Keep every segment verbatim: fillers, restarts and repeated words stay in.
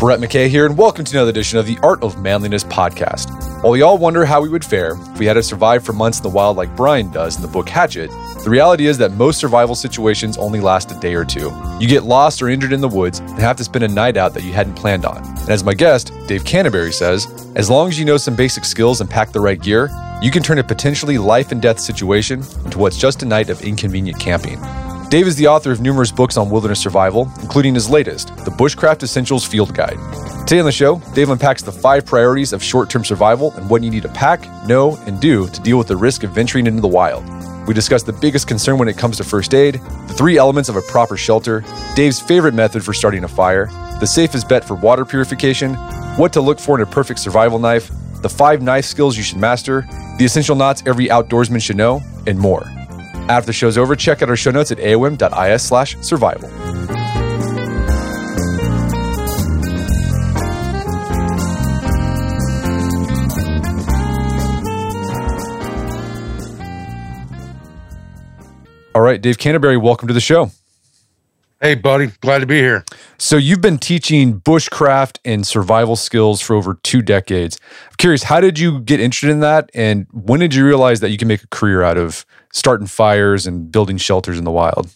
Brett McKay here, and welcome to another edition of the Art of Manliness podcast. While we all wonder how we would fare if we had to survive for months in the wild like Brian does in the book Hatchet, the reality is that most survival situations only last a day or two. You get lost or injured in the woods and have to spend a night out that you hadn't planned on. And as my guest, Dave Canterbury, says, as long as you know some basic skills and pack the right gear, you can turn a potentially life and death situation into what's just a night of inconvenient camping. Dave is the author of numerous books on wilderness survival, including his latest, The Bushcraft Essentials Field Guide. Today on the show, Dave unpacks the five priorities of short-term survival and what you need to pack, know, and do to deal with the risk of venturing into the wild. We discuss the biggest concern when it comes to first aid, the three elements of a proper shelter, Dave's favorite method for starting a fire, the safest bet for water purification, what to look for in a perfect survival knife, the five knife skills you should master, the essential knots every outdoorsman should know, and more. After the show's over, check out our show notes at A O M dot I S slash survival. All right, Dave Canterbury, welcome to the show. Hey, buddy. Glad to be here. So you've been teaching bushcraft and survival skills for over two decades. I'm curious, how did you get interested in that? And when did you realize that you can make a career out of starting fires and building shelters in the wild?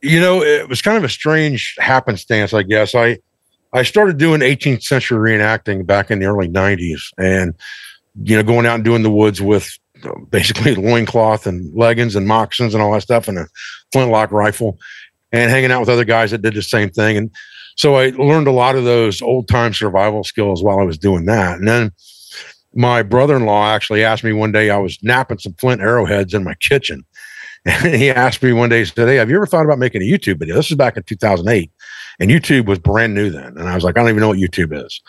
You know, it was kind of a strange happenstance, I guess. I, I started doing eighteenth century reenacting back in the early nineties and, you know, going out and doing the woods with basically loincloth and leggings and moccasins and all that stuff and a flintlock rifle, and hanging out with other guys that did the same thing. And so I learned a lot of those old-time survival skills while I was doing that. And then my brother-in-law actually asked me one day, I was napping some flint arrowheads in my kitchen. And he asked me one day, he said, hey, have you ever thought about making a YouTube video? This was back in two thousand eight. And YouTube was brand new then. And I was like, I don't even know what YouTube is.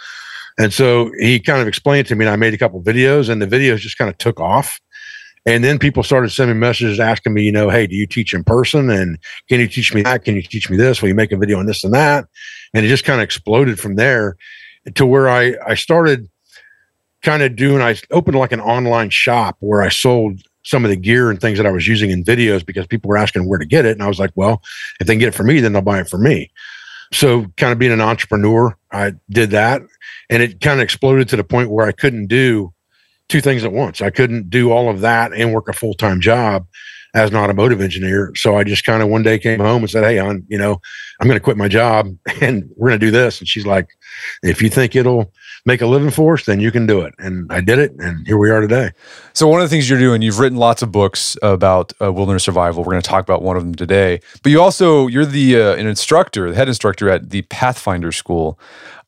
And so he kind of explained to me, and I made a couple of videos, and the videos just kind of took off. And then people started sending me messages asking me, you know, hey, do you teach in person? And can you teach me that? Can you teach me this? Will you make a video on this and that? And it just kind of exploded from there to where I, I started kind of doing, I opened like an online shop where I sold some of the gear and things that I was using in videos because people were asking where to get it. And I was like, well, if they can get it for me, then they'll buy it for me. So kind of being an entrepreneur, I did that. And it kind of exploded to the point where I couldn't do two things at once. I couldn't do all of that and work a full-time job as an automotive engineer. So I just kind of one day came home and said, hey, I'm, you know, I'm going to quit my job and we're going to do this. And she's like, if you think it'll make a living for us, then you can do it. And I did it. And here we are today. So one of the things you're doing, you've written lots of books about uh, wilderness survival. We're going to talk about one of them today, but you also, you're the uh, an instructor, the head instructor at the Pathfinder School.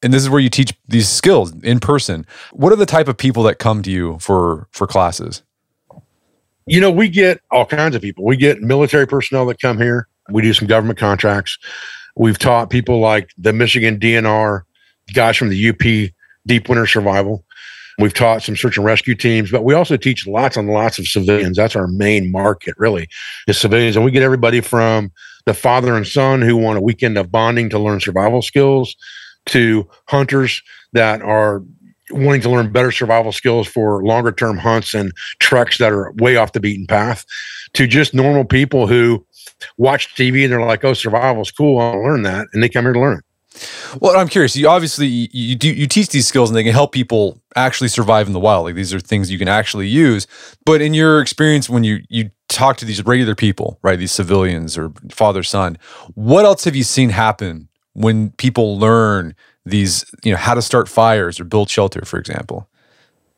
And this is where you teach these skills in person. What are the type of people that come to you for, for classes? You know, we get all kinds of people. We get military personnel that come here. We do some government contracts. We've taught people like the Michigan D N R, guys from the U P, deep winter survival. We've taught some search and rescue teams, but we also teach lots and lots of civilians. That's our main market, really, is civilians. And we get everybody from the father and son who want a weekend of bonding to learn survival skills to hunters that are wanting to learn better survival skills for longer term hunts and treks that are way off the beaten path, to just normal people who watch T V and they're like, oh, survival's cool, I'll learn that. And they come here to learn. Well, I'm curious. You obviously, you do, you teach these skills and they can help people actually survive in the wild. Like these are things you can actually use. But in your experience, when you, you talk to these regular people, right? These civilians or father, son. What else have you seen happen when people learn these, you know, how to start fires or build shelter, for example?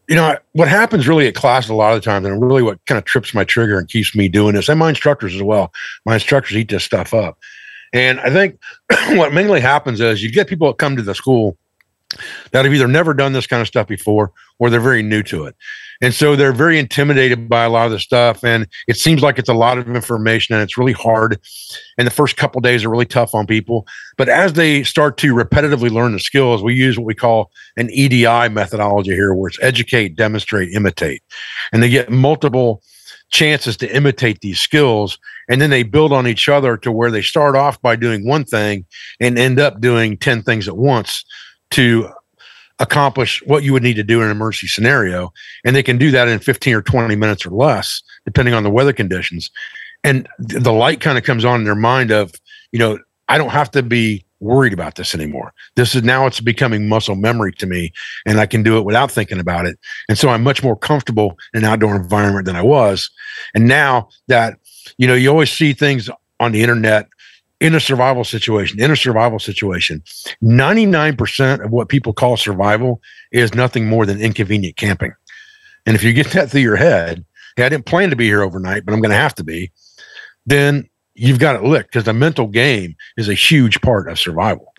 You know, what happens really at class a lot of the time, and really what kind of trips my trigger and keeps me doing this, and my instructors as well. My instructors eat this stuff up. And I think what mainly happens is you get people that come to the school that have either never done this kind of stuff before, or they're very new to it. And so they're very intimidated by a lot of the stuff. And it seems like it's a lot of information and it's really hard. And the first couple of days are really tough on people. But as they start to repetitively learn the skills, we use what we call an E D I methodology here, where it's educate, demonstrate, imitate. And they get multiple chances to imitate these skills. And then they build on each other to where they start off by doing one thing and end up doing ten things at once to accomplish what you would need to do in an emergency scenario. And they can do that in fifteen or twenty minutes or less, depending on the weather conditions. And th- the light kind of comes on in their mind of, you know, I don't have to be worried about this anymore. This is now it's becoming muscle memory to me, and I can do it without thinking about it. And so I'm much more comfortable in an outdoor environment than I was. And now that, you know, you always see things on the internet, in a survival situation, in a survival situation, ninety-nine percent of what people call survival is nothing more than inconvenient camping. And if you get that through your head, hey, I didn't plan to be here overnight, but I'm going to have to be, then you've got it licked, because the mental game is a huge part of survival.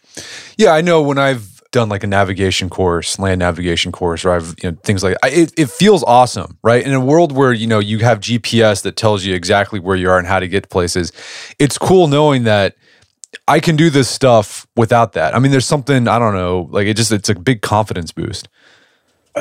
Yeah, I know when I've done like a navigation course, land navigation course, or I've, you know, things like that, it, it feels awesome, right? In a world where, you know, you have G P S that tells you exactly where you are and how to get to places, it's cool knowing that I can do this stuff without that. I mean, there's something, I don't know, like it just, it's a big confidence boost.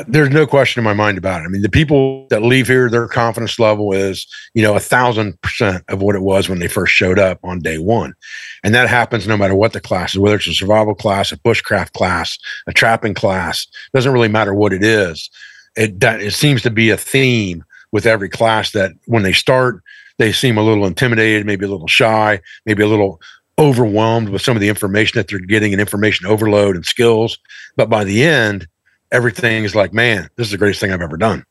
There's no question in my mind about it. I mean, the people that leave here, their confidence level is, you know, a thousand percent of what it was when they first showed up on day one. And that happens no matter what the class is, whether it's a survival class, a bushcraft class, a trapping class, doesn't really matter what it is. It, that, it seems to be a theme with every class that when they start, they seem a little intimidated, maybe a little shy, maybe a little overwhelmed with some of the information that they're getting and information overload and skills. But by the end, everything is like, man, this is the greatest thing I've ever done.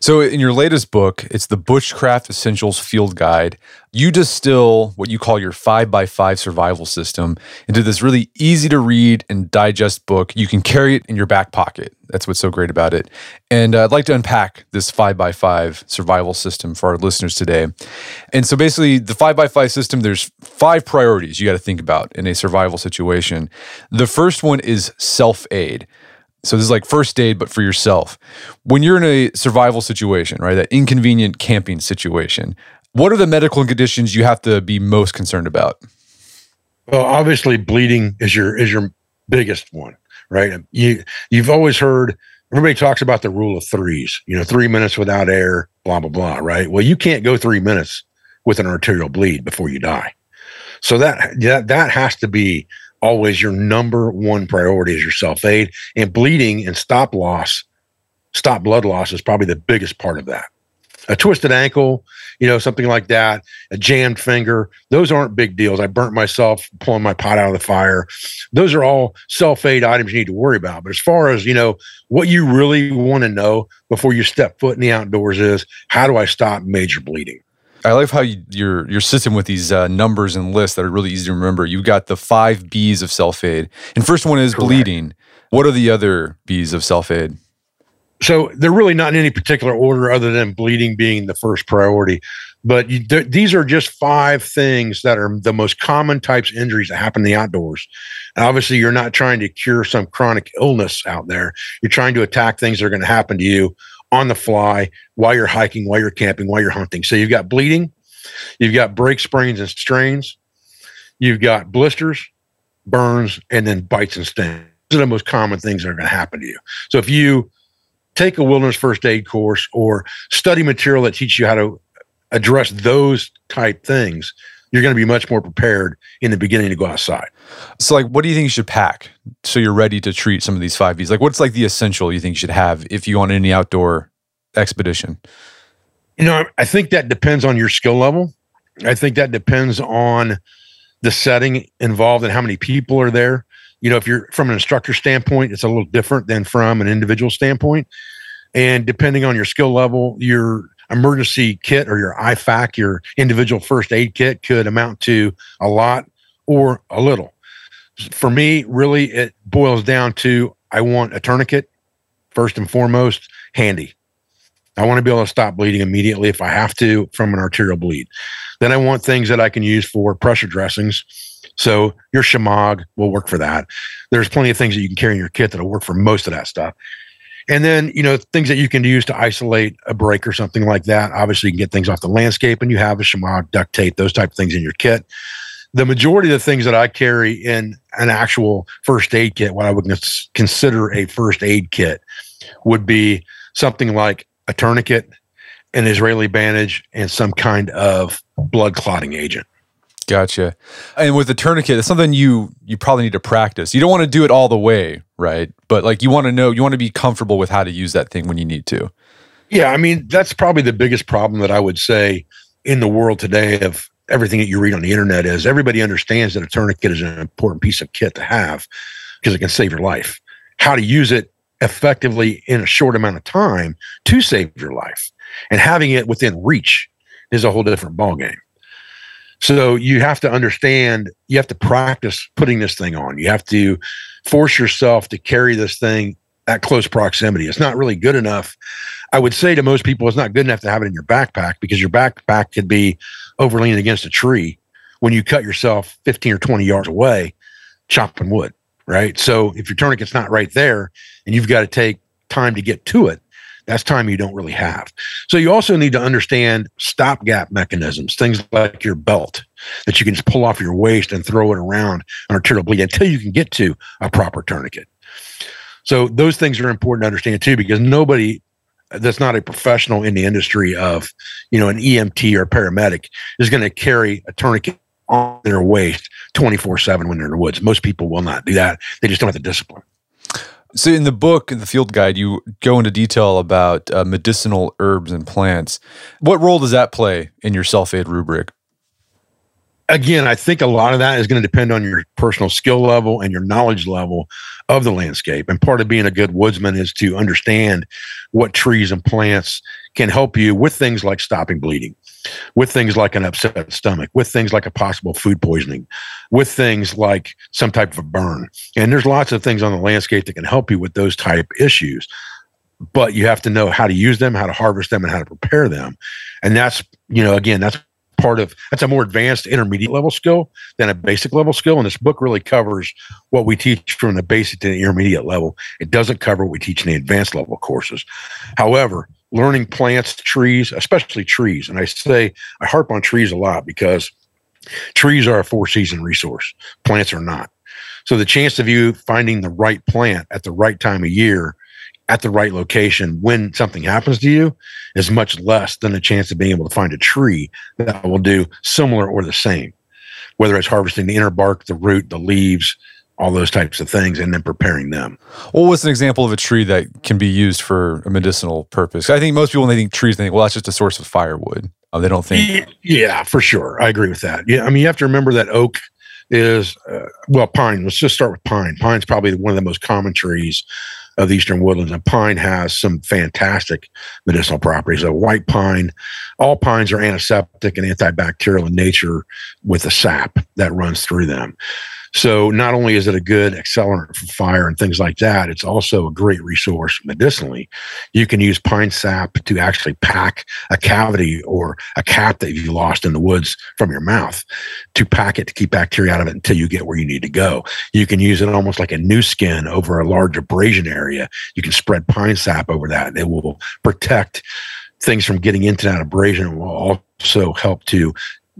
So in your latest book, it's the Bushcraft Essentials Field Guide. You distill what you call your five by five survival system into this really easy to read and digest book. You can carry it in your back pocket. That's what's so great about it. And uh, I'd like to unpack this five by five survival system for our listeners today. And so basically the five by five system, there's five priorities you got to think about in a survival situation. The first one is self-aid. So this is like first aid, but for yourself. When you're in a survival situation, right, that inconvenient camping situation, what are the medical conditions you have to be most concerned about? Well, obviously bleeding is your is your biggest one, right? You, you've always heard, everybody talks about the rule of threes, you know, three minutes without air, blah, blah, blah, right? Well, you can't go three minutes with an arterial bleed before you die. So that that, that has to be always your number one priority is your self-aid, and bleeding and stop loss, stop blood loss is probably the biggest part of that. A twisted ankle, you know, something like that, a jammed finger, those aren't big deals. I burnt myself pulling my pot out of the fire. Those are all self-aid items you need to worry about. But as far as, you know, what you really want to know before you step foot in the outdoors is, how do I stop major bleeding? I like how you, your your system with these uh, numbers and lists that are really easy to remember. You've got the five B's of self-aid. And first one is Correct. Bleeding. What are the other B's of self-aid? So they're really not in any particular order other than bleeding being the first priority. But you, th- these are just five things that are the most common types of injuries that happen in the outdoors. And obviously, you're not trying to cure some chronic illness out there. You're trying to attack things that are going to happen to you on the fly, while you're hiking, while you're camping, while you're hunting. So you've got bleeding, you've got break, sprains, and strains, you've got blisters, burns, and then bites and stings. These are the most common things that are going to happen to you. So if you take a wilderness first aid course or study material that teaches you how to address those type things, you're going to be much more prepared in the beginning to go outside. So like, what do you think you should pack so you're ready to treat some of these five B's? Like, what's like the essential you think you should have if you want any outdoor expedition? You know, I think that depends on your skill level. I think that depends on the setting involved and how many people are there. You know, if you're from an instructor standpoint, it's a little different than from an individual standpoint. And depending on your skill level, your emergency kit or your I F A C, your individual first aid kit, could amount to a lot or a little. For me, really, it boils down to I want a tourniquet, first and foremost, handy. I want to be able to stop bleeding immediately if I have to from an arterial bleed. Then I want things that I can use for pressure dressings. So your shemagh will work for that. There's plenty of things that you can carry in your kit that'll work for most of that stuff. And then, you know, things that you can use to isolate a break or something like that. Obviously, you can get things off the landscape, and you have a shemagh, duct tape, those type of things in your kit. The majority of the things that I carry in an actual first aid kit, what I would consider a first aid kit, would be something like a tourniquet, an Israeli bandage, and some kind of blood clotting agent. Gotcha. And with the tourniquet, it's something you you probably need to practice. You don't want to do it all the way, right? But like you want to know, you want to be comfortable with how to use that thing when you need to. Yeah, I mean, that's probably the biggest problem that I would say in the world today of everything that you read on the internet is everybody understands that a tourniquet is an important piece of kit to have because it can save your life. How to use it effectively in a short amount of time to save your life and having it within reach is a whole different ballgame. So you have to understand, you have to practice putting this thing on. You have to force yourself to carry this thing at close proximity. It's not really good enough. I would say to most people, it's not good enough to have it in your backpack because your backpack could be overleaning against a tree when you cut yourself fifteen or twenty yards away chopping wood, right? So if your tourniquet's not right there and you've got to take time to get to it, that's time you don't really have. So you also need to understand stopgap mechanisms, things like your belt that you can just pull off your waist and throw it around an arterial bleed until you can get to a proper tourniquet. So those things are important to understand too, because nobody that's not a professional in the industry of, you know, an E M T or a paramedic is going to carry a tourniquet on their waist twenty-four seven when they're in the woods. Most people will not do that. They just don't have the discipline. So in the book, in the field guide, you go into detail about uh, medicinal herbs and plants. What role does that play in your self-aid rubric? Again, I think a lot of that is going to depend on your personal skill level and your knowledge level of the landscape. And part of being a good woodsman is to understand what trees and plants can help you with things like stopping bleeding, with things like an upset stomach, with things like a possible food poisoning, with things like some type of a burn. And there's lots of things on the landscape that can help you with those type issues. But you have to know how to use them, how to harvest them, and how to prepare them. And that's, you know, again, that's part of, that's a more advanced intermediate level skill than a basic level skill. And this book really covers what we teach from the basic to the intermediate level. It doesn't cover what we teach in the advanced level courses. However, learning plants, trees, especially trees. And I say, I harp on trees a lot because trees are a four season resource. Plants are not. So the chance of you finding the right plant at the right time of year at the right location when something happens to you is much less than the chance of being able to find a tree that will do similar or the same, whether it's harvesting the inner bark, the root, the leaves, all those types of things, and then preparing them. Well, what's an example of a tree that can be used for a medicinal purpose? I think most people, when they think trees, they think, well, that's just a source of firewood. Uh, they don't think. Yeah, for sure. I agree with that. Yeah, I mean, you have to remember that oak is, uh, well, pine. Let's just start with pine. Pine's probably one of the most common trees of the eastern woodlands, and pine has some fantastic medicinal properties. So white pine, all pines are antiseptic and antibacterial in nature with a sap that runs through them. So not only is it a good accelerant for fire and things like that, it's also a great resource medicinally. You can use pine sap to actually pack a cavity or a cap that you lost in the woods from your mouth, to pack it, to keep bacteria out of it until you get where you need to go. You can use it almost like a new skin over a large abrasion area. You can spread pine sap over that, and it will protect things from getting into that abrasion. It will also help to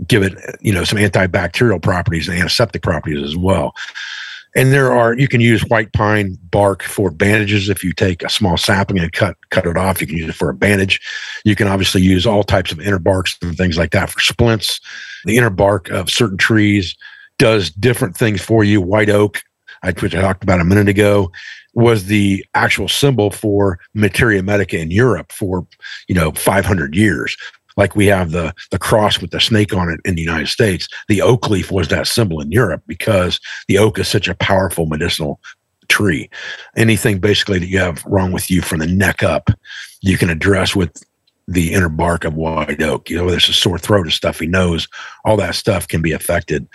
give it, you know, some antibacterial properties and antiseptic properties as well. And there are, you can use white pine bark for bandages. If you take a small sapling and cut cut it off, you can use it for a bandage. You can obviously use all types of inner barks and things like that for splints. The inner bark of certain trees does different things for you. White oak, which I talked about a minute ago, was the actual symbol for Materia Medica in Europe for, you know, five hundred years. Like we have the, the cross with the snake on it in the United States, the oak leaf was that symbol in Europe because the oak is such a powerful medicinal tree. Anything basically that you have wrong with you from the neck up, you can address with the inner bark of white oak. You know, there's a sore throat, a stuffy nose, all that stuff can be affected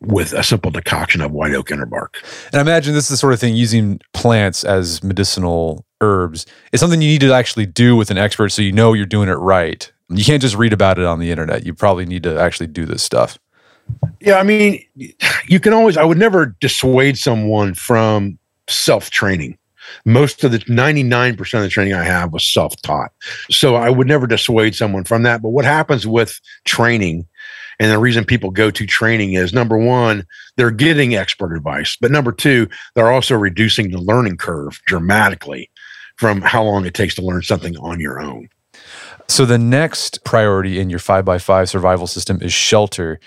with a simple decoction of white oak inner bark. And I imagine this is the sort of thing, using plants as medicinal herbs, is something you need to actually do with an expert so you know you're doing it right. You can't just read about it on the internet. You probably need to actually do this stuff. Yeah, I mean, you can always, I would never dissuade someone from self-training. Most of the ninety-nine percent of the training I have was self-taught. So I would never dissuade someone from that. But what happens with training, and the reason people go to training is, number one, they're getting expert advice. But number two, they're also reducing the learning curve dramatically from how long it takes to learn something on your own. So the next priority in your five by five survival system is shelter.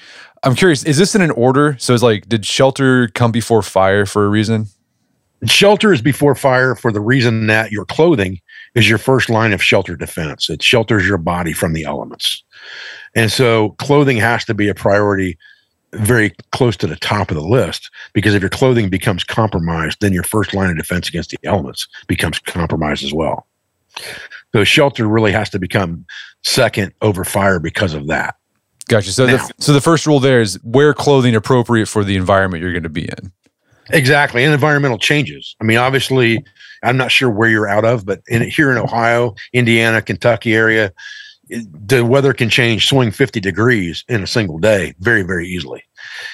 I'm curious, is this in an order? So it's like, did shelter come before fire for a reason? Shelter is before fire for the reason that your clothing is your first line of shelter defense. It shelters your body from the elements. And so clothing has to be a priority very close to the top of the list, because if your clothing becomes compromised, then your first line of defense against the elements becomes compromised as well. So shelter really has to become second over fire because of that. Gotcha. So, now, the, so the first rule there is wear clothing appropriate for the environment you're going to be in. Exactly. And environmental changes. I mean, obviously, I'm not sure where you're out of, but in, here in Ohio, Indiana, Kentucky area, the weather can change, swing fifty degrees in a single day very, very easily.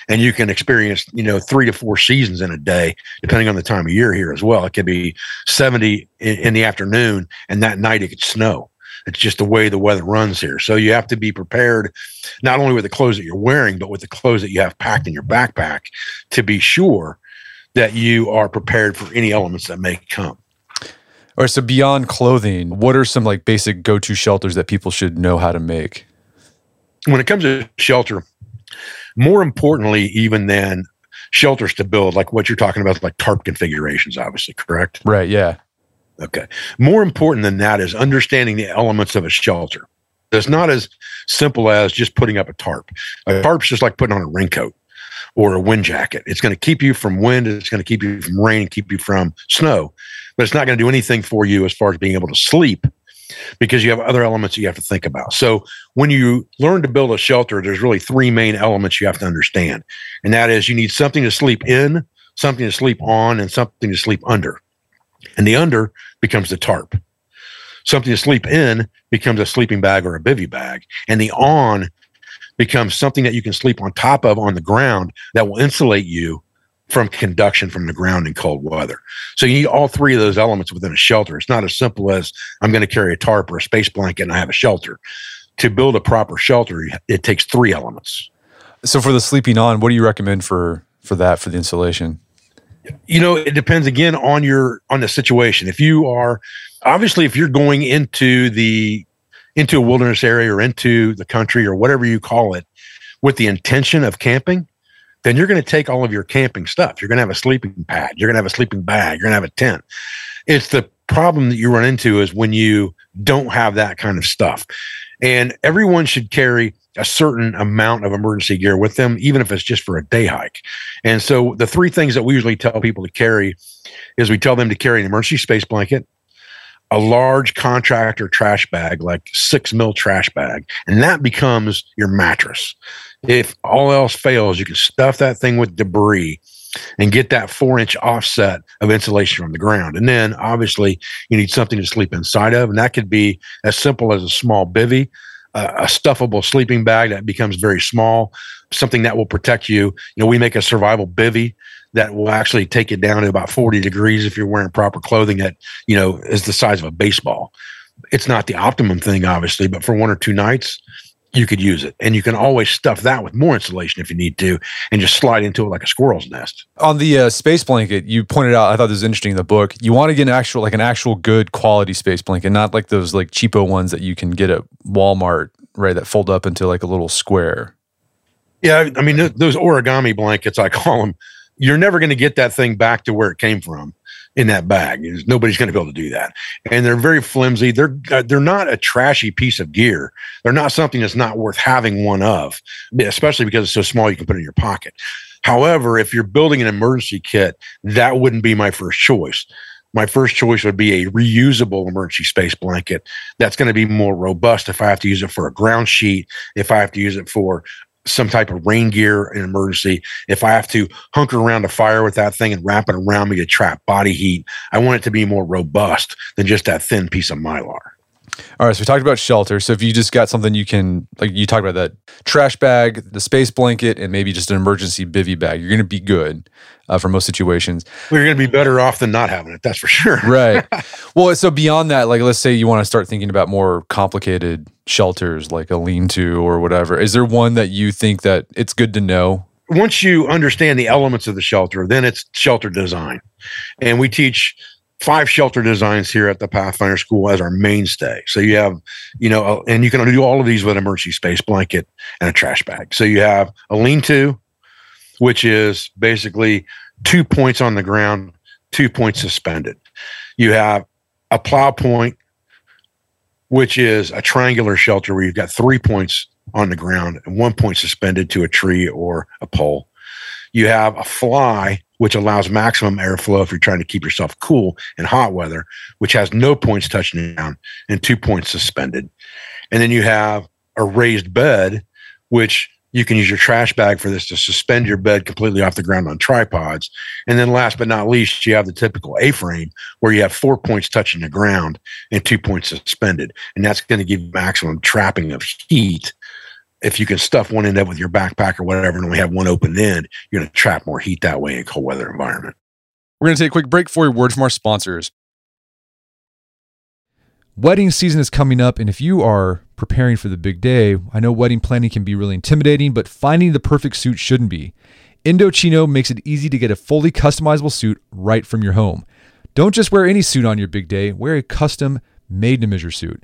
And you can experience, you know, three to four seasons in a day, depending on the time of year here as well. It could be seventy in, in the afternoon, and that night it could snow. It's just the way the weather runs here. So you have to be prepared, not only with the clothes that you're wearing, but with the clothes that you have packed in your backpack, to be sure that you are prepared for any elements that may come. All right, so beyond clothing, what are some like basic go-to shelters that people should know how to make? When it comes to shelter, more importantly even than shelters to build, like what you're talking about, like tarp configurations, obviously, correct? Right, yeah. Okay. More important than that is understanding the elements of a shelter. It's not as simple as just putting up a tarp. A tarp's just like putting on a raincoat or a wind jacket. It's going to keep you from wind, it's going to keep you from rain, keep you from snow, but it's not going to do anything for you as far as being able to sleep, because you have other elements you have to think about. So when you learn to build a shelter, there's really three main elements you have to understand, and that is you need something to sleep in, something to sleep on, and something to sleep under. And the under becomes the tarp. Something to sleep in becomes a sleeping bag or a bivy bag, and the on becomes something that you can sleep on top of on the ground that will insulate you from conduction from the ground in cold weather. So you need all three of those elements within a shelter. It's not as simple as I'm going to carry a tarp or a space blanket and I have a shelter. To build a proper shelter, it takes three elements. So for the sleeping on, what do you recommend for for that, for the insulation? You know, it depends again on your on the situation. If you are, obviously, if you're going into the into a wilderness area or into the country or whatever you call it with the intention of camping, then you're going to take all of your camping stuff. You're going to have a sleeping pad. You're going to have a sleeping bag. You're going to have a tent. It's the problem that you run into is when you don't have that kind of stuff. And everyone should carry a certain amount of emergency gear with them, even if it's just for a day hike. And so the three things that we usually tell people to carry is we tell them to carry an emergency space blanket, a large contractor trash bag, like six mil trash bag, and that becomes your mattress. If all else fails, you can stuff that thing with debris and get that four inch offset of insulation from the ground. And then obviously you need something to sleep inside of, and that could be as simple as a small bivy, uh, a stuffable sleeping bag that becomes very small, something that will protect you. You know, we make a survival bivy that will actually take it down to about forty degrees if you're wearing proper clothing that, you know, is the size of a baseball. It's not the optimum thing, obviously, but for one or two nights, you could use it. And you can always stuff that with more insulation if you need to and just slide into it like a squirrel's nest. On the uh, space blanket, you pointed out, I thought this was interesting in the book, you want to get an actual, like an actual good quality space blanket, not like those like cheapo ones that you can get at Walmart, right, that fold up into like a little square. Yeah, I mean, those origami blankets, I call them, you're never going to get that thing back to where it came from in that bag. Nobody's going to be able to do that. And they're very flimsy. They're they're not a trashy piece of gear. They're not something that's not worth having one of, especially because it's so small you can put it in your pocket. However, if you're building an emergency kit, that wouldn't be my first choice. my first choice would be a reusable emergency space blanket. That's going to be more robust if I have to use it for a ground sheet, if I have to use it for some type of rain gear in emergency, if I have to hunker around a fire with that thing and wrap it around me to trap body heat. I want it to be more robust than just that thin piece of Mylar. All right, so we talked about shelter. So if you just got something you can, like you talked about that trash bag, the space blanket, and maybe just an emergency bivy bag, you're going to be good uh, for most situations. We're going to be better off than not having it, that's for sure. Right. Well, so beyond that, like let's say you want to start thinking about more complicated shelters, like a lean-to or whatever. Is there one that you think that it's good to know? Once you understand the elements of the shelter, then it's shelter design. And we teach five shelter designs here at the Pathfinder School as our mainstay. So you have, you know, and you can do all of these with an emergency space blanket and a trash bag. So you have a lean-to, which is basically two points on the ground, two points suspended. You have a plow point, which is a triangular shelter where you've got three points on the ground and one point suspended to a tree or a pole. You have a fly, which allows maximum airflow if you're trying to keep yourself cool in hot weather, which has no points touching down and two points suspended. And then you have a raised bed, which you can use your trash bag for this to suspend your bed completely off the ground on tripods. And then last but not least, you have the typical A-frame where you have four points touching the ground and two points suspended. And that's going to give you maximum trapping of heat. If you can stuff one end up with your backpack or whatever and only have one open end, you're going to trap more heat that way in a cold weather environment. We're going to take a quick break for a word from our sponsors. Wedding season is coming up, and if you are preparing for the big day, I know wedding planning can be really intimidating, but finding the perfect suit shouldn't be. Indochino makes it easy to get a fully customizable suit right from your home. Don't just wear any suit on your big day, wear a custom made-to-measure suit.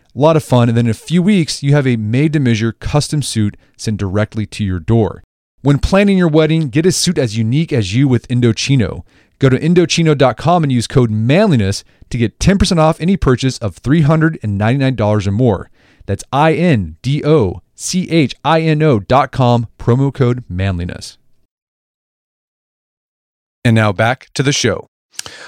A lot of fun, and then in a few weeks, you have a made-to-measure custom suit sent directly to your door. When planning your wedding, get a suit as unique as you with Indochino. Go to Indochino dot com and use code MANLINESS to get ten percent off any purchase of three hundred ninety-nine dollars or more. That's I N D O C H I N O dot com, promo code MANLINESS. And now back to the show.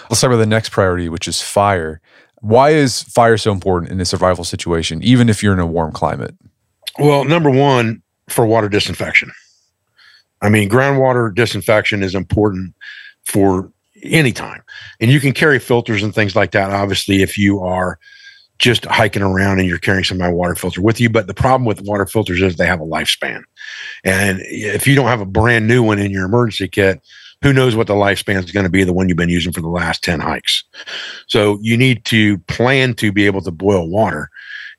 Let's start with the next priority, which is fire. Why is fire so important in a survival situation, even if you're in a warm climate? Well, number one, for water disinfection. I mean, groundwater disinfection is important for any time. And you can carry filters and things like that, obviously, if you are just hiking around and you're carrying some of my water filter with you. But the problem with water filters is they have a lifespan. And if you don't have a brand new one in your emergency kit, who knows what the lifespan is going to be, the one you've been using for the last ten hikes. So you need to plan to be able to boil water.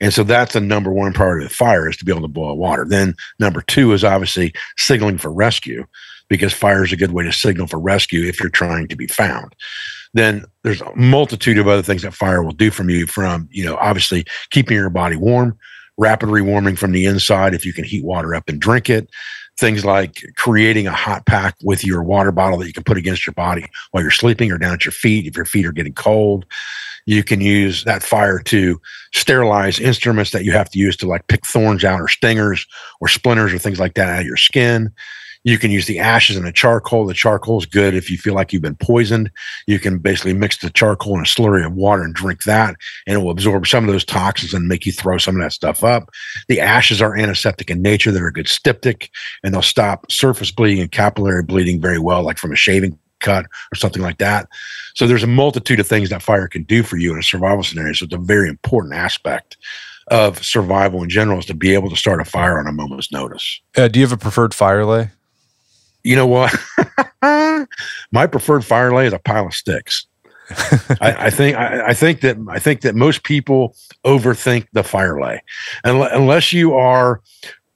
And so that's the number one priority of the fire, is to be able to boil water. Then number two is obviously signaling for rescue, because fire is a good way to signal for rescue if you're trying to be found. Then there's a multitude of other things that fire will do from you, from, you know, obviously keeping your body warm, rapid rewarming from the inside if you can heat water up and drink it. Things like creating a hot pack with your water bottle that you can put against your body while you're sleeping or down at your feet. If your feet are getting cold, you can use that fire to sterilize instruments that you have to use to like pick thorns out or stingers or splinters or things like that out of your skin. You can use the ashes and the charcoal. The charcoal is good if you feel like you've been poisoned. You can basically mix the charcoal and a slurry of water and drink that, and it will absorb some of those toxins and make you throw some of that stuff up. The ashes are antiseptic in nature. They're a good styptic, and they'll stop surface bleeding and capillary bleeding very well, like from a shaving cut or something like that. So there's a multitude of things that fire can do for you in a survival scenario. So it's a very important aspect of survival in general, is to be able to start a fire on a moment's notice. Uh, do you have a preferred fire lay? You know what? My preferred fire lay is a pile of sticks. I, I think I, I think that I think that most people overthink the fire lay, unless you are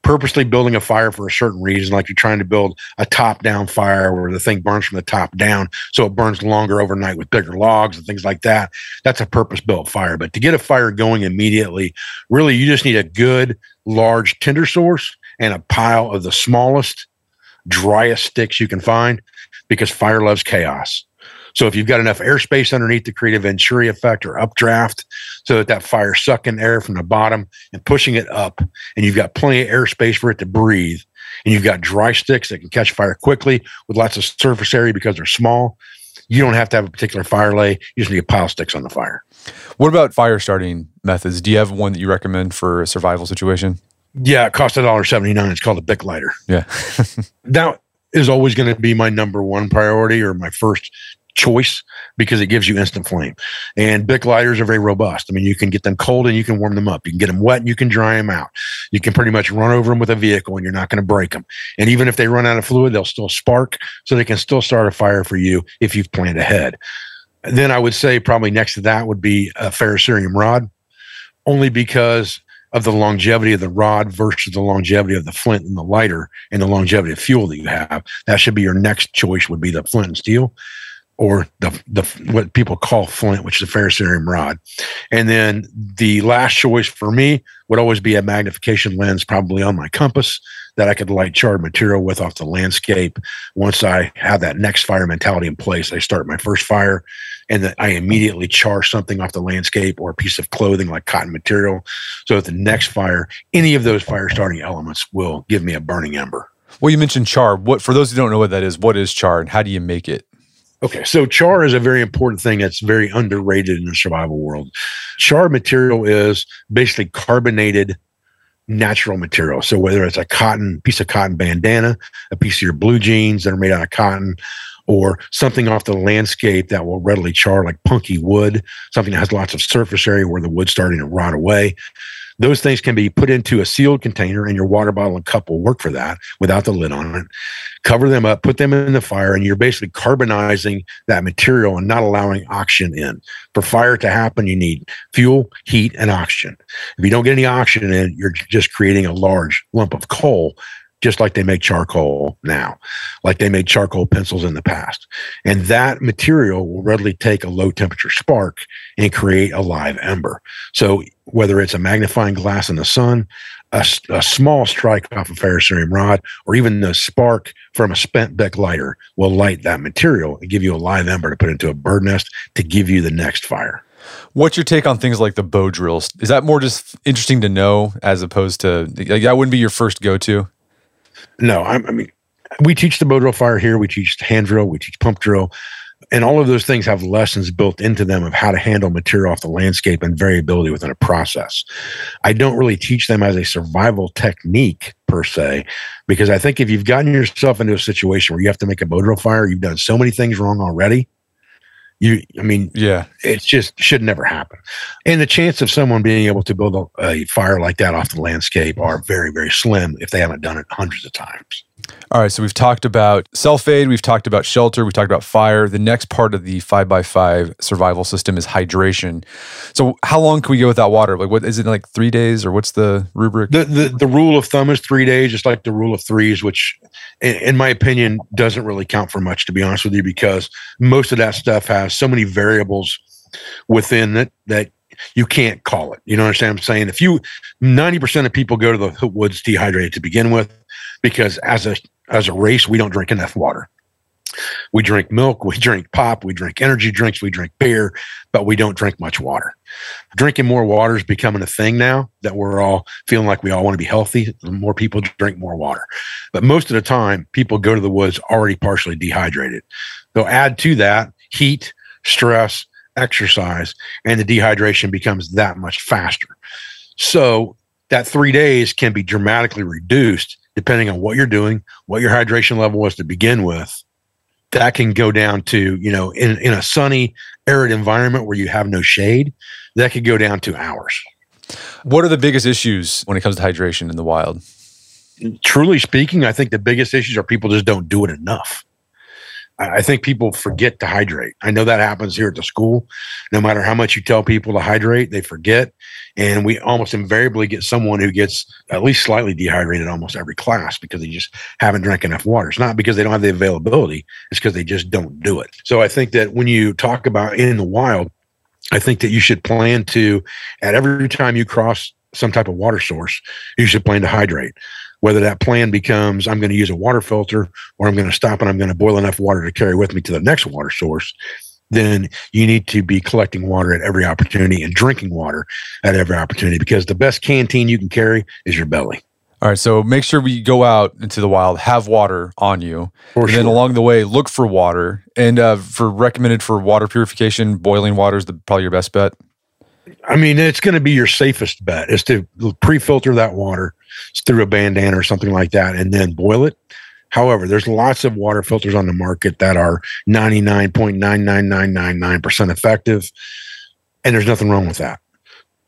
purposely building a fire for a certain reason, like you're trying to build a top-down fire where the thing burns from the top down so it burns longer overnight with bigger logs and things like that, that's a purpose-built fire. But to get a fire going immediately, really you just need a good, large tinder source and a pile of the smallest, driest sticks you can find, because fire loves chaos. So if you've got enough airspace underneath to create a venturi effect or updraft so that that fire sucking air from the bottom and pushing it up, and you've got plenty of airspace for it to breathe, and you've got dry sticks that can catch fire quickly with lots of surface area because they're small, you don't have to have a particular fire lay. You just need a pile of sticks on the fire. What about fire starting methods? Do you have one that you recommend for a survival situation? Yeah, it costs one dollar and seventy-nine cents. It's called a Bic lighter. Yeah. That is always going to be my number one priority, or my first choice, because it gives you instant flame. And Bic lighters are very robust. I mean, you can get them cold and you can warm them up. You can get them wet and you can dry them out. You can pretty much run over them with a vehicle and you're not going to break them. And even if they run out of fluid, they'll still spark, so they can still start a fire for you if you've planned ahead. Then I would say probably next to that would be a ferrocerium rod, only because of the longevity of the rod versus the longevity of the flint and the lighter and the longevity of fuel that you have. That should be your next choice, would be the flint and steel, or the the what people call flint, which is a ferrocerium rod. And then the last choice for me would always be a magnification lens, probably on my compass, that I could light charred material with off the landscape. Once I have that next fire mentality in place, I start my first fire, and that I immediately char something off the landscape or a piece of clothing like cotton material, so that the next fire, any of those fire starting elements, will give me a burning ember. Well, you mentioned char. What, for those who don't know what that is, what is char and how do you make it? Okay, so char is a very important thing that's very underrated in the survival world. Char material is basically carbonated natural material. So whether it's a cotton, piece of cotton bandana, a piece of your blue jeans that are made out of cotton, or something off the landscape that will readily char, like punky wood, something that has lots of surface area where the wood's starting to rot away. Those things can be put into a sealed container, and your water bottle and cup will work for that without the lid on it. Cover them up, put them in the fire, and you're basically carbonizing that material and not allowing oxygen in. For fire to happen, you need fuel, heat, and oxygen. If you don't get any oxygen in, you're just creating a large lump of coal, just like they make charcoal now, like they made charcoal pencils in the past. And that material will readily take a low temperature spark and create a live ember. So whether it's a magnifying glass in the sun, a, a small strike off a ferrocerium rod, or even the spark from a spent Bic lighter will light that material and give you a live ember to put into a bird nest to give you the next fire. What's your take on things like the bow drills? Is that more just interesting to know as opposed to, like, that wouldn't be your first go-to? No, I mean, we teach the bow drill fire here. We teach hand drill. We teach pump drill. And all of those things have lessons built into them of how to handle material off the landscape and variability within a process. I don't really teach them as a survival technique per se, because I think if you've gotten yourself into a situation where you have to make a bow drill fire, you've done so many things wrong already. You, I mean, yeah, it just should never happen. And the chance of someone being able to build a, a fire like that off the landscape are very, very slim if they haven't done it hundreds of times. All right, so we've talked about self-aid, we've talked about shelter, we've talked about fire. The next part of the five by five survival system is hydration. So how long can we go without water? Like, what is it, like three days or what's the rubric? The the, the rule of thumb is three days, just like the rule of threes, which in, in my opinion doesn't really count for much, to be honest with you, because most of that stuff has so many variables within it that you can't call it. You know what I'm saying? If you, ninety percent of people go to the woods dehydrated to begin with, because as a as a race, we don't drink enough water. We drink milk, we drink pop, we drink energy drinks, we drink beer, but we don't drink much water. Drinking more water is becoming a thing now that we're all feeling like we all want to be healthy. The more people drink more water. But most of the time, people go to the woods already partially dehydrated. They'll add to that heat, stress, exercise, and the dehydration becomes that much faster. So that three days can be dramatically reduced depending on what you're doing, what your hydration level was to begin with. That can go down to, you know, in, in a sunny, arid environment where you have no shade, that could go down to hours. What are the biggest issues when it comes to hydration in the wild? Truly speaking, I think the biggest issues are people just don't do it enough. I think people forget to hydrate. I know that happens here at the school. No matter how much you tell people to hydrate, they forget. And we almost invariably get someone who gets at least slightly dehydrated almost every class because they just haven't drank enough water. It's not because they don't have the availability. It's because they just don't do it. So I think that when you talk about in the wild, I think that you should plan to, at every time you cross some type of water source, you should plan to hydrate. Whether that plan becomes I'm going to use a water filter or I'm going to stop and I'm going to boil enough water to carry with me to the next water source, then you need to be collecting water at every opportunity and drinking water at every opportunity, because the best canteen you can carry is your belly. All right, so make sure we go out into the wild, have water on you. For and sure. Then along the way, look for water. And uh, for recommended for water purification, boiling water is the, probably your best bet. I mean, it's going to be your safest bet is to pre-filter that water through a bandana or something like that and then boil it. However, there's lots of water filters on the market that are ninety-nine point nine nine nine nine nine percent effective, and there's nothing wrong with that.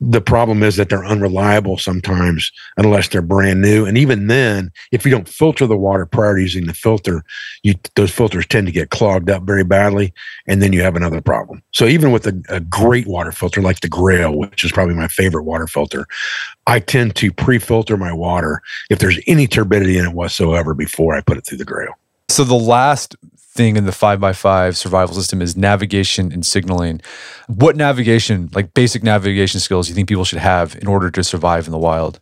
The problem is that they're unreliable sometimes unless they're brand new. And even then, if you don't filter the water prior to using the filter, you, those filters tend to get clogged up very badly, and then you have another problem. So even with a, a great water filter like the Grail, which is probably my favorite water filter, I tend to pre-filter my water if there's any turbidity in it whatsoever before I put it through the Grail. So the last thing in the five by five survival system is navigation and signaling. What navigation, like basic navigation skills, do you think people should have in order to survive in the wild?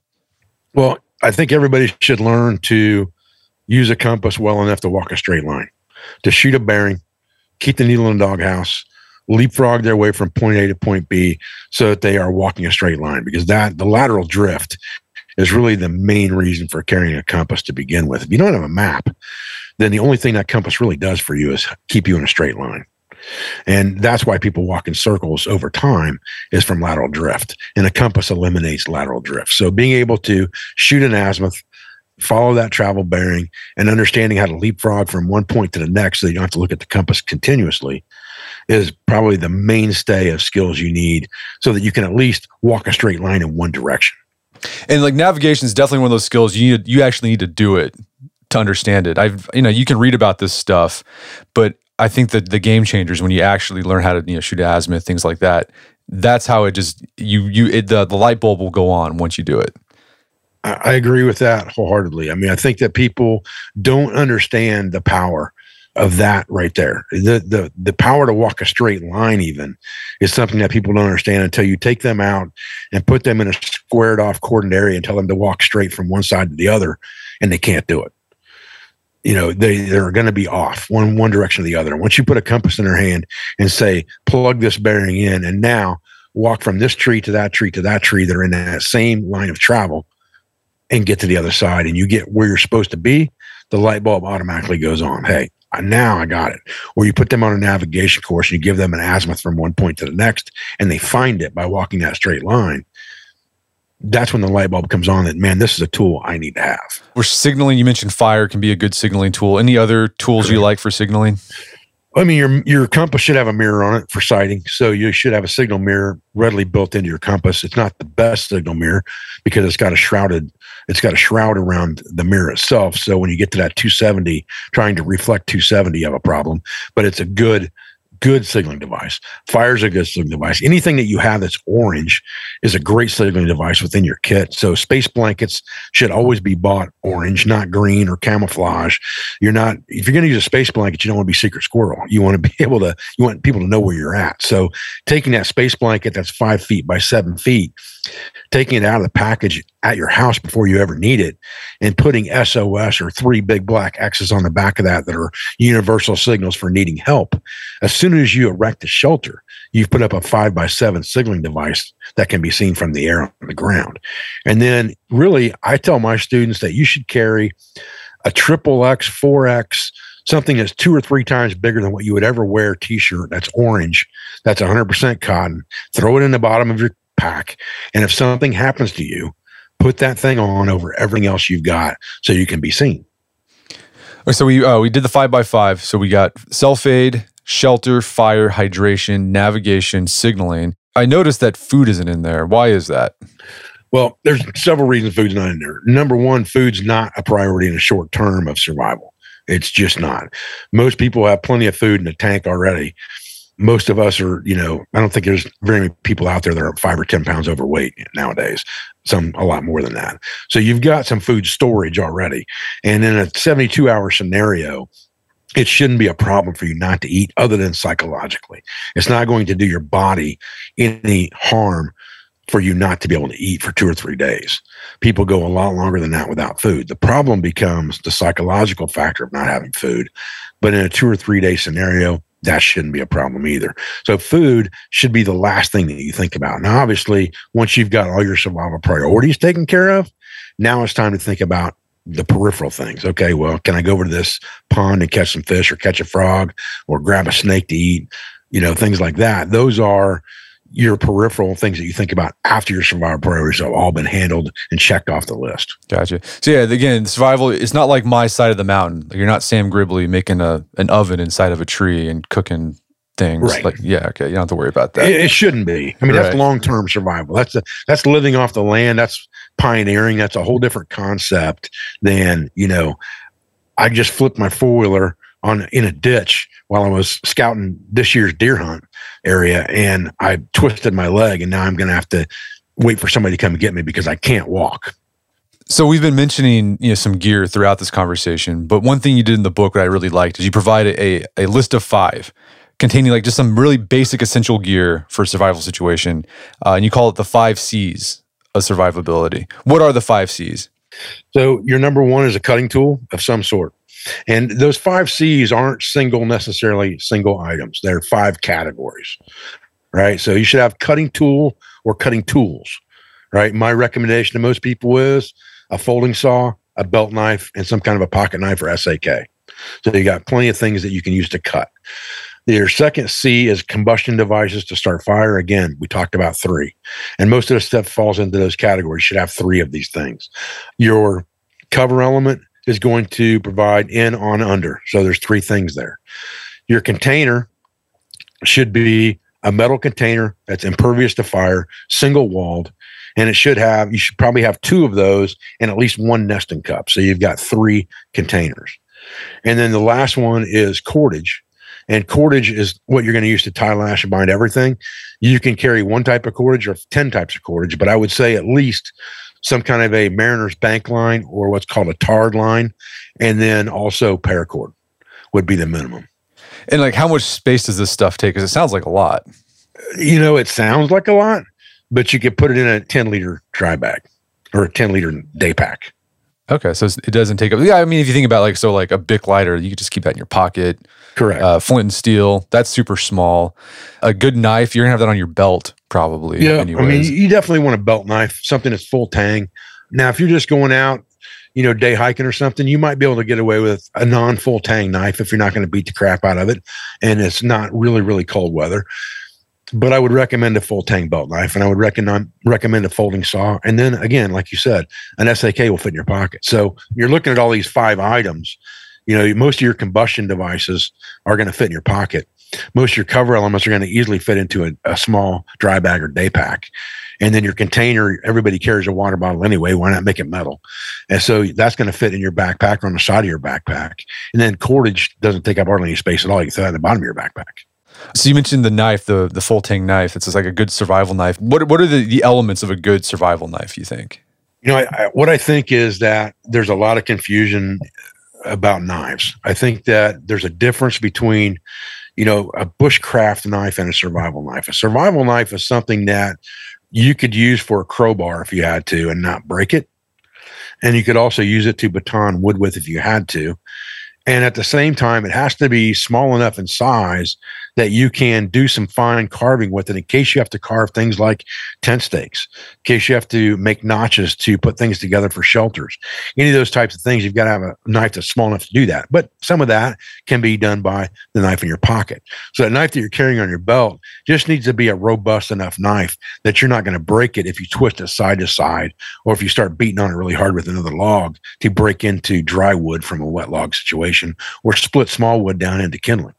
Well, I think everybody should learn to use a compass well enough to walk a straight line, to shoot a bearing, keep the needle in the doghouse, leapfrog their way from point A to point B so that they are walking a straight line, because that the lateral drift is really the main reason for carrying a compass to begin with. If you don't have a map, then the only thing that compass really does for you is keep you in a straight line. And that's why people walk in circles over time, is from lateral drift. And a compass eliminates lateral drift. So being able to shoot an azimuth, follow that travel bearing, and understanding how to leapfrog from one point to the next so you don't have to look at the compass continuously is probably the mainstay of skills you need so that you can at least walk a straight line in one direction. And like navigation is definitely one of those skills you need, you actually need to do it to understand it. I've, you know, you can read about this stuff, but I think that the game changers, when you actually learn how to, you know, shoot an azimuth, things like that, that's how it just, you, you, it, the, the light bulb will go on once you do it. I, I agree with that wholeheartedly. I mean, I think that people don't understand the power of that right there. The, the, the power to walk a straight line even is something that people don't understand until you take them out and put them in a squared off coordinate area and tell them to walk straight from one side to the other, and they can't do it. You know, they, they're going to be off one one direction or the other. Once you put a compass in their hand and say, plug this bearing in, and now walk from this tree to that tree to that tree that are in that same line of travel and get to the other side, and you get where you're supposed to be, the light bulb automatically goes on. Hey, now I got it. Or you put them on a navigation course and you give them an azimuth from one point to the next, and they find it by walking that straight line. That's when the light bulb comes on that, man, this is a tool I need to have. We're signaling, you mentioned fire can be a good signaling tool. Any other tools Correct. You like for signaling? I mean, your your compass should have a mirror on it for sighting. So you should have a signal mirror readily built into your compass. It's not the best signal mirror because it's got a shrouded, it's got a shroud around the mirror itself. So when you get to that two seventy, trying to reflect two seventy, you have a problem. But it's a good Good signaling device. Fire's a good signaling device. Anything that you have that's orange is a great signaling device within your kit. So space blankets should always be bought orange, not green or camouflage. You're not, if you're going to use a space blanket, you don't want to be Secret Squirrel. You want to be able to, you want people to know where you're at. So taking that space blanket that's five feet by seven feet, taking it out of the package at your house before you ever need it, and putting S O S or three big black X's on the back of that that are universal signals for needing help. As soon as you erect a shelter, you've put up a five by seven signaling device that can be seen from the air on the ground. And then really, I tell my students that you should carry a triple X, four X, something that's two or three times bigger than what you would ever wear t-shirt that's orange, that's one hundred percent cotton. Throw it in the bottom of your pack. And if something happens to you, put that thing on over everything else you've got so you can be seen. So we uh, we did the five by five. So we got self-aid, shelter, fire, hydration, navigation, signaling. I noticed that food isn't in there. Why is that? Well, there's several reasons food's not in there. Number one, food's not a priority in the short term of survival. It's just not. Most people have plenty of food in the tank already. Most of us are, you know, I don't think there's very many people out there that are five or ten pounds overweight nowadays. Some a lot more than that. So you've got some food storage already. And in a seventy-two hour scenario, it shouldn't be a problem for you not to eat, other than psychologically. It's not going to do your body any harm for you not to be able to eat for two or three days. People go a lot longer than that without food. The problem becomes the psychological factor of not having food. But in a two or three day scenario, that shouldn't be a problem either. So food should be the last thing that you think about. Now, obviously, once you've got all your survival priorities taken care of, now it's time to think about the peripheral things. Okay, well, can I go over to this pond and catch some fish, or catch a frog, or grab a snake to eat? You know, things like that. Those are your peripheral things that you think about after your survival priorities have all been handled and checked off the list. Gotcha. So yeah, again, survival, it's not like My Side of the Mountain. You're not Sam Gribley making a an oven inside of a tree and cooking things. Right. Like, yeah, okay, you don't have to worry about that. It, it shouldn't be. I mean, right. That's long-term survival. That's a, that's living off the land. That's pioneering. That's a whole different concept than, you know, I just flipped my four-wheeler on in a ditch while I was scouting this year's deer hunt area, and I twisted my leg, and now I'm going to have to wait for somebody to come and get me because I can't walk. So we've been mentioning, you know, some gear throughout this conversation, but one thing you did in the book that I really liked is you provided a a list of five containing like just some really basic essential gear for a survival situation, uh, and you call it the five C's of survivability. What are the five C's? So your number one is a cutting tool of some sort. And those five C's aren't single necessarily single items. They're five categories, right? So you should have cutting tool or cutting tools, right? My recommendation to most people is a folding saw, a belt knife, and some kind of a pocket knife or S A K. So you got plenty of things that you can use to cut. Your second C is combustion devices to start fire. Again, we talked about three. And most of the stuff falls into those categories. You should have three of these things. Your cover element is going to provide in, on, under. So there's three things there. Your container should be a metal container that's impervious to fire, single-walled, and it should have, you should probably have two of those and at least one nesting cup. So you've got three containers. And then the last one is cordage. And cordage is what you're going to use to tie, lash, and bind everything. You can carry one type of cordage or ten types of cordage, but I would say at least some kind of a mariner's bank line or what's called a tarred line, and then also paracord would be the minimum. And like, how much space does this stuff take? Because it sounds like a lot. You know, it sounds like a lot, but you could put it in a ten liter dry bag or a ten liter day pack. Okay, so it doesn't take up. Yeah, I mean, if you think about like, so like a Bic lighter, you could just keep that in your pocket. Correct. Uh, flint and steel, that's super small. A good knife, you're gonna have that on your belt probably. Yeah, anyways. I mean, you definitely want a belt knife, something that's full tang. Now, if you're just going out, you know, day hiking or something, you might be able to get away with a non-full tang knife if you're not going to beat the crap out of it, and it's not really, really cold weather. But I would recommend a full tang belt knife, and I would recommend recommend a folding saw. And then again, like you said, an S A K will fit in your pocket. So you're looking at all these five items. You know, most of your combustion devices are going to fit in your pocket. Most of your cover elements are going to easily fit into a, a small dry bag or day pack. And then your container, everybody carries a water bottle anyway. Why not make it metal? And so that's going to fit in your backpack or on the side of your backpack. And then cordage doesn't take up hardly any space at all. You can throw that in the bottom of your backpack. So you mentioned the knife, the the full tang knife. It's just like a good survival knife. What what are the, the elements of a good survival knife, you think? You know, I, I, what I think is that there's a lot of confusion about knives. I think that there's a difference between, you know, a bushcraft knife and a survival knife. A survival knife is something that you could use for a crowbar if you had to and not break it. And you could also use it to baton wood with if you had to. And at the same time, it has to be small enough in size that you can do some fine carving with it in case you have to carve things like tent stakes, in case you have to make notches to put things together for shelters. Any of those types of things, you've got to have a knife that's small enough to do that. But some of that can be done by the knife in your pocket. So the knife that you're carrying on your belt just needs to be a robust enough knife that you're not going to break it if you twist it side to side or if you start beating on it really hard with another log to break into dry wood from a wet log situation or split small wood down into kindling.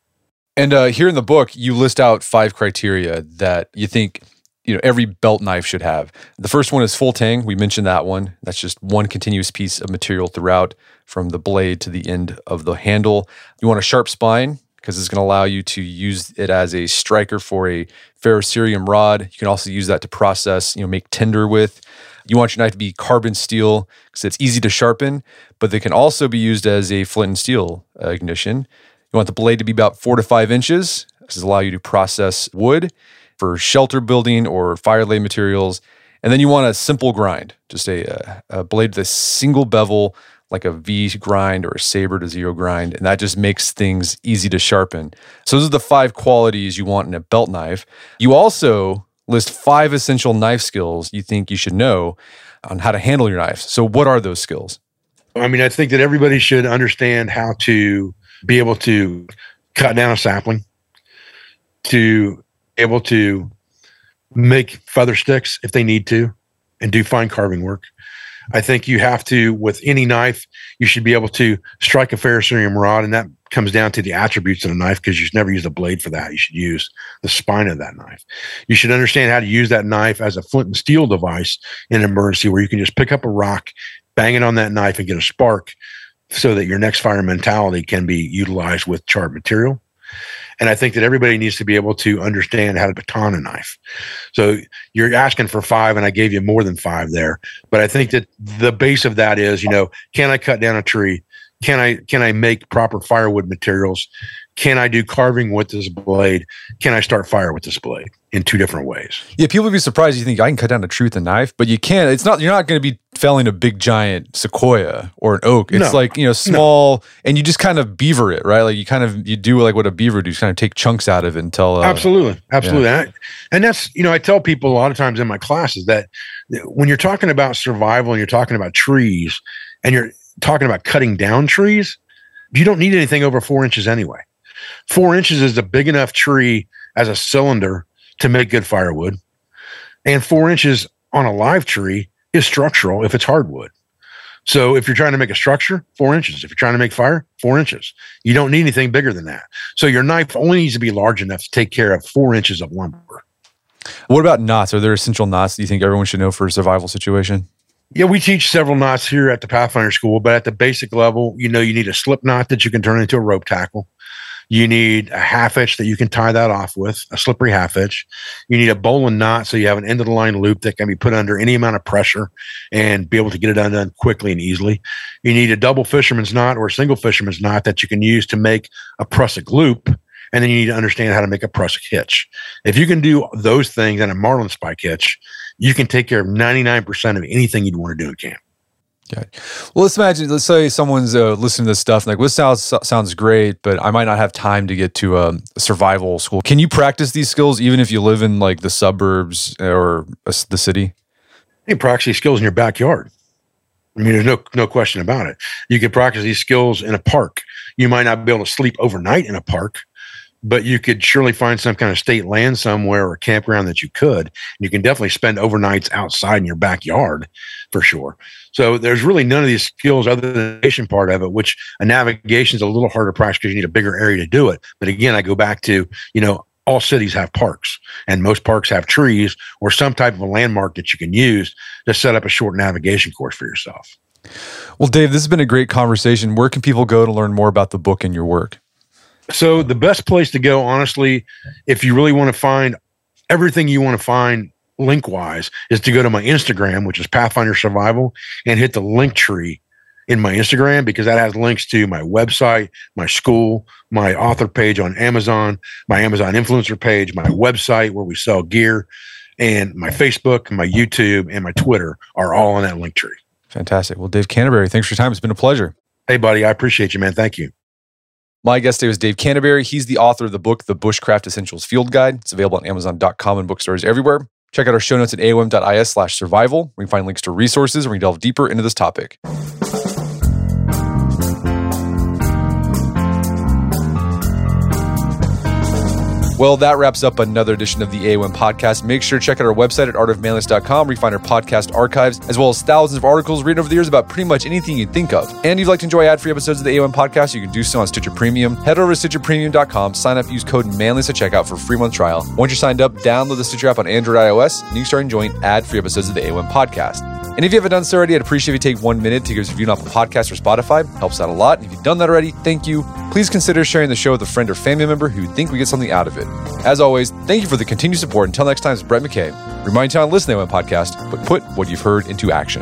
And uh, here in the book, you list out five criteria that you think you know, every belt knife should have. The first one is full tang. We mentioned that one. That's just one continuous piece of material throughout, from the blade to the end of the handle. You want a sharp spine, because it's going to allow you to use it as a striker for a ferrocerium rod. You can also use that to process, you know, make tinder with. You want your knife to be carbon steel, because it's easy to sharpen, but they can also be used as a flint and steel uh, ignition. You want the blade to be about four to five inches. This will allow you to process wood for shelter building or fire-laid materials. And then you want a simple grind, just a, a blade with a single bevel, like a V grind or a saber to zero grind, and that just makes things easy to sharpen. So those are the five qualities you want in a belt knife. You also list five essential knife skills you think you should know on how to handle your knife. So what are those skills? I mean, I think that everybody should understand how to be able to cut down a sapling, to be able to make feather sticks if they need to, and do fine carving work. I think you have to, with any knife, you should be able to strike a ferrocerium rod, and that comes down to the attributes of the knife, because you should never use a blade for that. You should use the spine of that knife. You should understand how to use that knife as a flint and steel device in an emergency, where you can just pick up a rock, bang it on that knife, and get a spark, so that your next fire mentality can be utilized with charred material. And I think that everybody needs to be able to understand how to baton a knife. So you're asking for five, and I gave you more than five there. But I think that the base of that is, you know, can I cut down a tree? Can I can I make proper firewood materials? Can I do carving with this blade? Can I start fire with this blade in two different ways? Yeah, people would be surprised. You think I can cut down a tree with a knife, but you can't. It's not. You're not going to be felling a big giant sequoia or an oak. It's no, like you know small, no. And you just kind of beaver it, right? Like you kind of you do like what a beaver does, kind of take chunks out of it until uh, absolutely, absolutely. Yeah. And, I, and that's you know I tell people a lot of times in my classes that when you're talking about survival and you're talking about trees and you're talking about cutting down trees, you don't need anything over four inches anyway. Four inches is a big enough tree as a cylinder to make good firewood. And four inches on a live tree is structural if it's hardwood. So if you're trying to make a structure, four inches. If you're trying to make fire, four inches. You don't need anything bigger than that. So your knife only needs to be large enough to take care of four inches of lumber. What about knots? Are there essential knots that you think everyone should know for a survival situation? Yeah, we teach several knots here at the Pathfinder School, but at the basic level, you know, you need a slip knot that you can turn into a rope tackle. You need a half hitch that you can tie that off with, a slippery half hitch. You need a bowline knot so you have an end of the line loop that can be put under any amount of pressure and be able to get it undone quickly and easily. You need a double fisherman's knot or a single fisherman's knot that you can use to make a prusik loop. And then you need to understand how to make a prusik hitch. If you can do those things and a marlin spike hitch, you can take care of ninety-nine percent of anything you'd want to do in camp. Okay. Well, let's imagine, let's say someone's uh, listening to this stuff and like, well, this sounds, sounds great, but I might not have time to get to um, a survival school. Can you practice these skills even if you live in like the suburbs or a, the city? You can practice these skills in your backyard. I mean, there's no no question about it. You can practice these skills in a park. You might not be able to sleep overnight in a park, but you could surely find some kind of state land somewhere or campground that you could. You can definitely spend overnights outside in your backyard for sure. So there's really none of these skills other than the navigation part of it, which a navigation is a little harder to practice because you need a bigger area to do it. But again, I go back to, you know, all cities have parks and most parks have trees or some type of a landmark that you can use to set up a short navigation course for yourself. Well, Dave, this has been a great conversation. Where can people go to learn more about the book and your work? So the best place to go, honestly, if you really want to find everything you want to find link-wise, is to go to my Instagram, which is Pathfinder Survival, and hit the link tree in my Instagram, because that has links to my website, my school, my author page on Amazon, my Amazon influencer page, my website where we sell gear, and my Facebook, my YouTube, and my Twitter are all on that link tree. Fantastic. Well, Dave Canterbury, thanks for your time. It's been a pleasure. Hey, buddy. I appreciate you, man. Thank you. My guest today is Dave Canterbury. He's the author of the book, The Bushcraft Essentials Field Guide. It's available on Amazon dot com and bookstores everywhere. Check out our show notes at A O M dot I S slash survival. We can find links to resources and we can delve deeper into this topic. Well, that wraps up another edition of the A O M podcast. Make sure to check out our website at art of manliness dot com, where you find our podcast archives, as well as thousands of articles written over the years about pretty much anything you think of. And if you'd like to enjoy ad-free episodes of the A O M podcast, you can do so on Stitcher Premium. Head over to stitcher premium dot com, sign up, use code manliness at checkout for a free month trial. Once you're signed up, download the Stitcher app on Android, iOS, and you can start enjoying ad-free episodes of the A O M podcast. And if you haven't done so already, I'd appreciate if you take one minute to give us a review on Apple Podcasts or Spotify. It helps out a lot. And if you've done that already, thank you. Please consider sharing the show with a friend or family member who would think we get something out of it. As always, thank you for the continued support. Until next time, it's Brett McKay. Remind you to listen to A O M podcast, but put what you've heard into action.